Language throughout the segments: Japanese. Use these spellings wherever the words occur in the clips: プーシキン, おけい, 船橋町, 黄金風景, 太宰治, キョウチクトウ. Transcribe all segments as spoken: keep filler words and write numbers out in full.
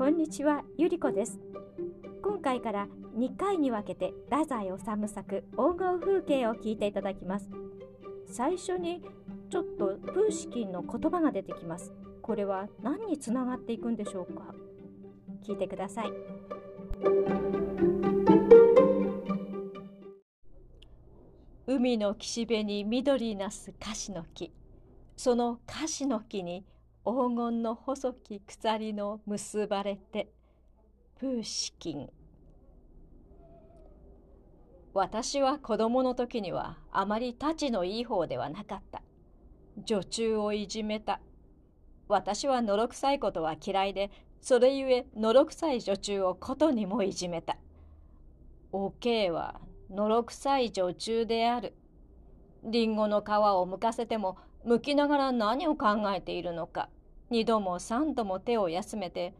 こんにちは、ゆりこです。今回からにかいに分けて太宰治作黄金風景を聞いていただきます。最初にちょっとプーシキンの言葉が出てきます。これは何につながっていくんでしょうか。聞いてください。海の岸辺に緑なすカシの木、そのカシの木に黄金の細き鎖の結ばれて、プーシキン。私は子供の時にはあまりたちのいい方ではなかった。女中をいじめた。私はのろくさいことは嫌いで、それゆえのろくさい女中をことにもいじめた。おけいはのろくさい女中である。りんごの皮をむかせても、むきながら何を考えているのか、二度も三度も手を休めて、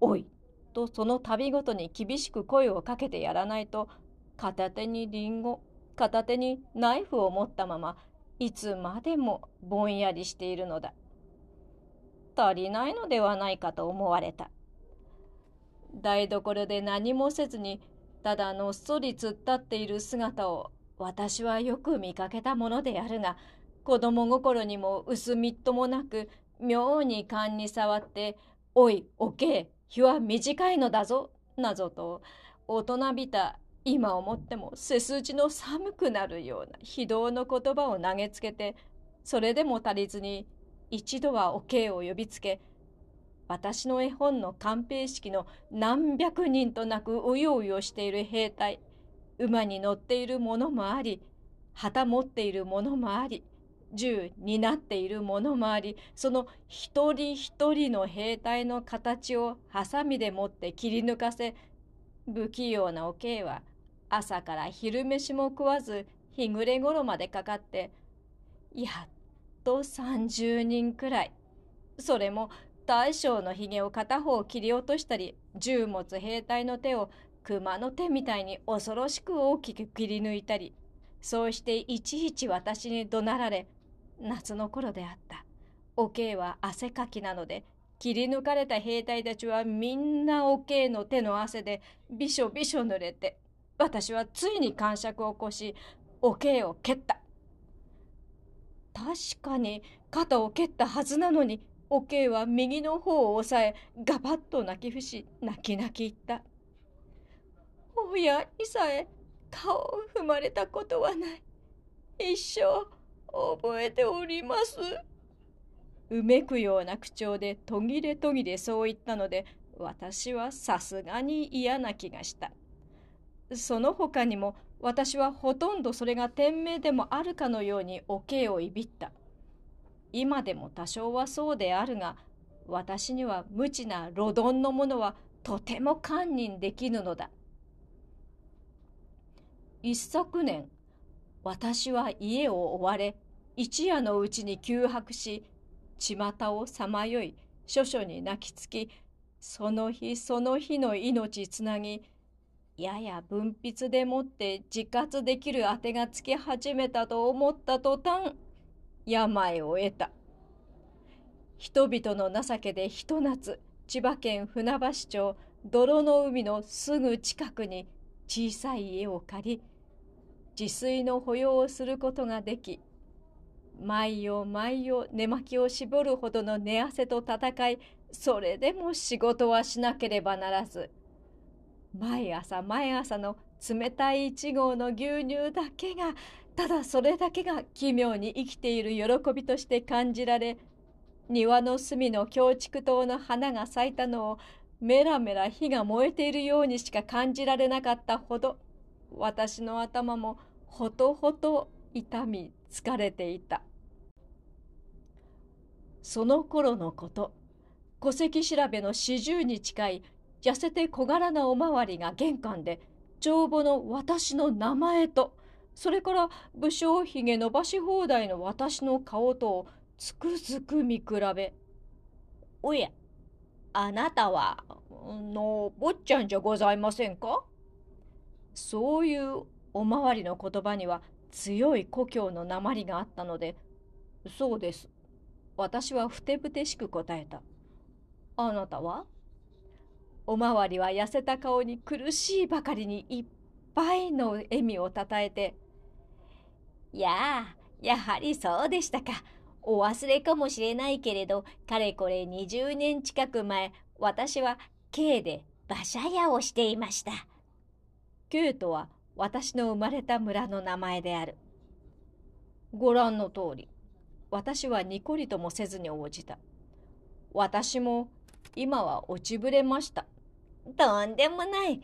おいとその度ごとに厳しく声をかけてやらないと、片手にりんご、片手にナイフを持ったまま、いつまでもぼんやりしているのだ。足りないのではないかと思われた。台所で何もせずに、ただのっそり突っ立っている姿を、私はよく見かけたものであるが、子供心にも薄みっともなく、妙に勘に触って、おい、おけい、日は短いのだぞ、なぞと、大人びた、今思っても背筋の寒くなるような非道の言葉を投げつけて、それでも足りずに、一度はおけいを呼びつけ、私の絵本の官兵式の何百人となくうようよしている兵隊、馬に乗っているものもあり、旗持っているものもあり、銃になっているものもあり、その一人一人の兵隊の形をハサミで持って切り抜かせ、不器用なおけいは朝から昼飯も食わず日暮れ頃までかかって、やっと三十人くらい、それも大将のひげを片方切り落としたり、銃持つ兵隊の手を熊の手みたいに恐ろしく大きく切り抜いたり、そうしていちいち私に怒鳴られ、夏の頃であった。おけいは汗かきなので、切り抜かれた兵隊たちはみんなおけいの手の汗でびしょびしょ濡れて、私はついに癇癪を起こし、おけいを蹴った。確かに肩を蹴ったはずなのに、おけいは右の方を押さえ、ガバッと泣き伏し、泣き泣き言った。親にさえ顔を踏まれたことはない。一生覚えております。うめくような口調で途切れ途切れそう言ったので、私はさすがに嫌な気がした。その他にも私はほとんどそれが天命でもあるかのようにおけいをいびった。今でも多少はそうであるが、私には無知な路鈍のものはとても堪忍できぬのだ。一昨年、私は家を追われ、一夜のうちに急迫し、巷をさまよい、処々に泣きつき、その日その日の命つなぎ、やや文筆でもって自活できるあてがつき始めたと思った途端、病を得た。人々の情けでひと夏、千葉県船橋町、泥の海のすぐ近くに小さい家を借り、自炊の保養をすることができ、毎夜毎夜寝巻きを絞るほどの寝汗と戦い、それでも仕事はしなければならず、毎朝毎朝の冷たいいち合の牛乳だけが、ただそれだけが奇妙に生きている喜びとして感じられ、庭の隅のキョウチクトウの花が咲いたのを、メラメラ火が燃えているようにしか感じられなかったほど、私の頭もほとほと痛み疲れていた。その頃のこと、戸籍調べの四十に近い痩せて小柄なおまわりが玄関で、帳簿の私の名前と、それから武将ひげ伸ばし放題の私の顔とをつくづく見比べ、おや、あなたは、の坊ちゃんじゃございませんか？そういうおまわりの言葉には強い故郷の訛りがあったので、そうです。私はふてぶてしく答えた。あなたは？おまわりは痩せた顔に苦しいばかりにいっぱいの笑みをたたえて、やあ、やはりそうでしたか。お忘れかもしれないけれど、かれこれにじゅうねん近く前、私は K で馬車屋をしていました。K とは私の生まれた村の名前である。ご覧の通り、私はにこりともせずに応じた。私も今は落ちぶれました。とんでもない。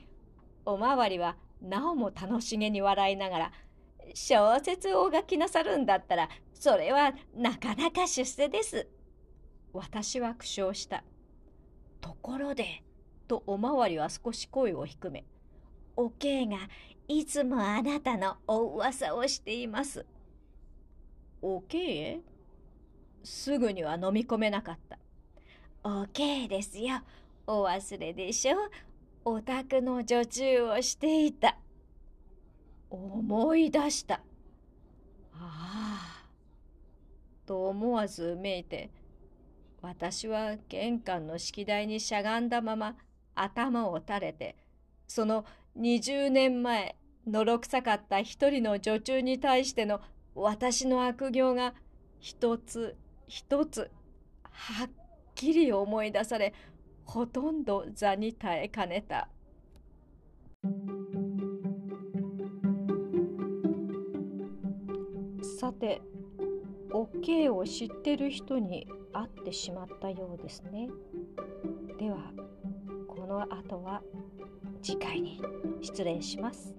おまわりはなおも楽しげに笑いながら、小説をお書きなさるんだったら、それはなかなか出世です。私は苦笑した。ところで、とおまわりは少し声を低め、おけいがいつもあなたのお噂をしています。おけい？すぐには飲み込めなかった。おけいですよ。お忘れでしょう。お宅の女中をしていた。思い出した。ああ。と思わずうめいて、私は玄関の式台にしゃがんだまま頭を垂れて、そのにじゅうねんまえ、のろくさかった一人の女中に対しての私の悪行が一つ一つはっきり思い出され、ほとんど座に耐えかねた。さて、おけいを知ってる人に会ってしまったようですね。では、この後は次回に失礼します。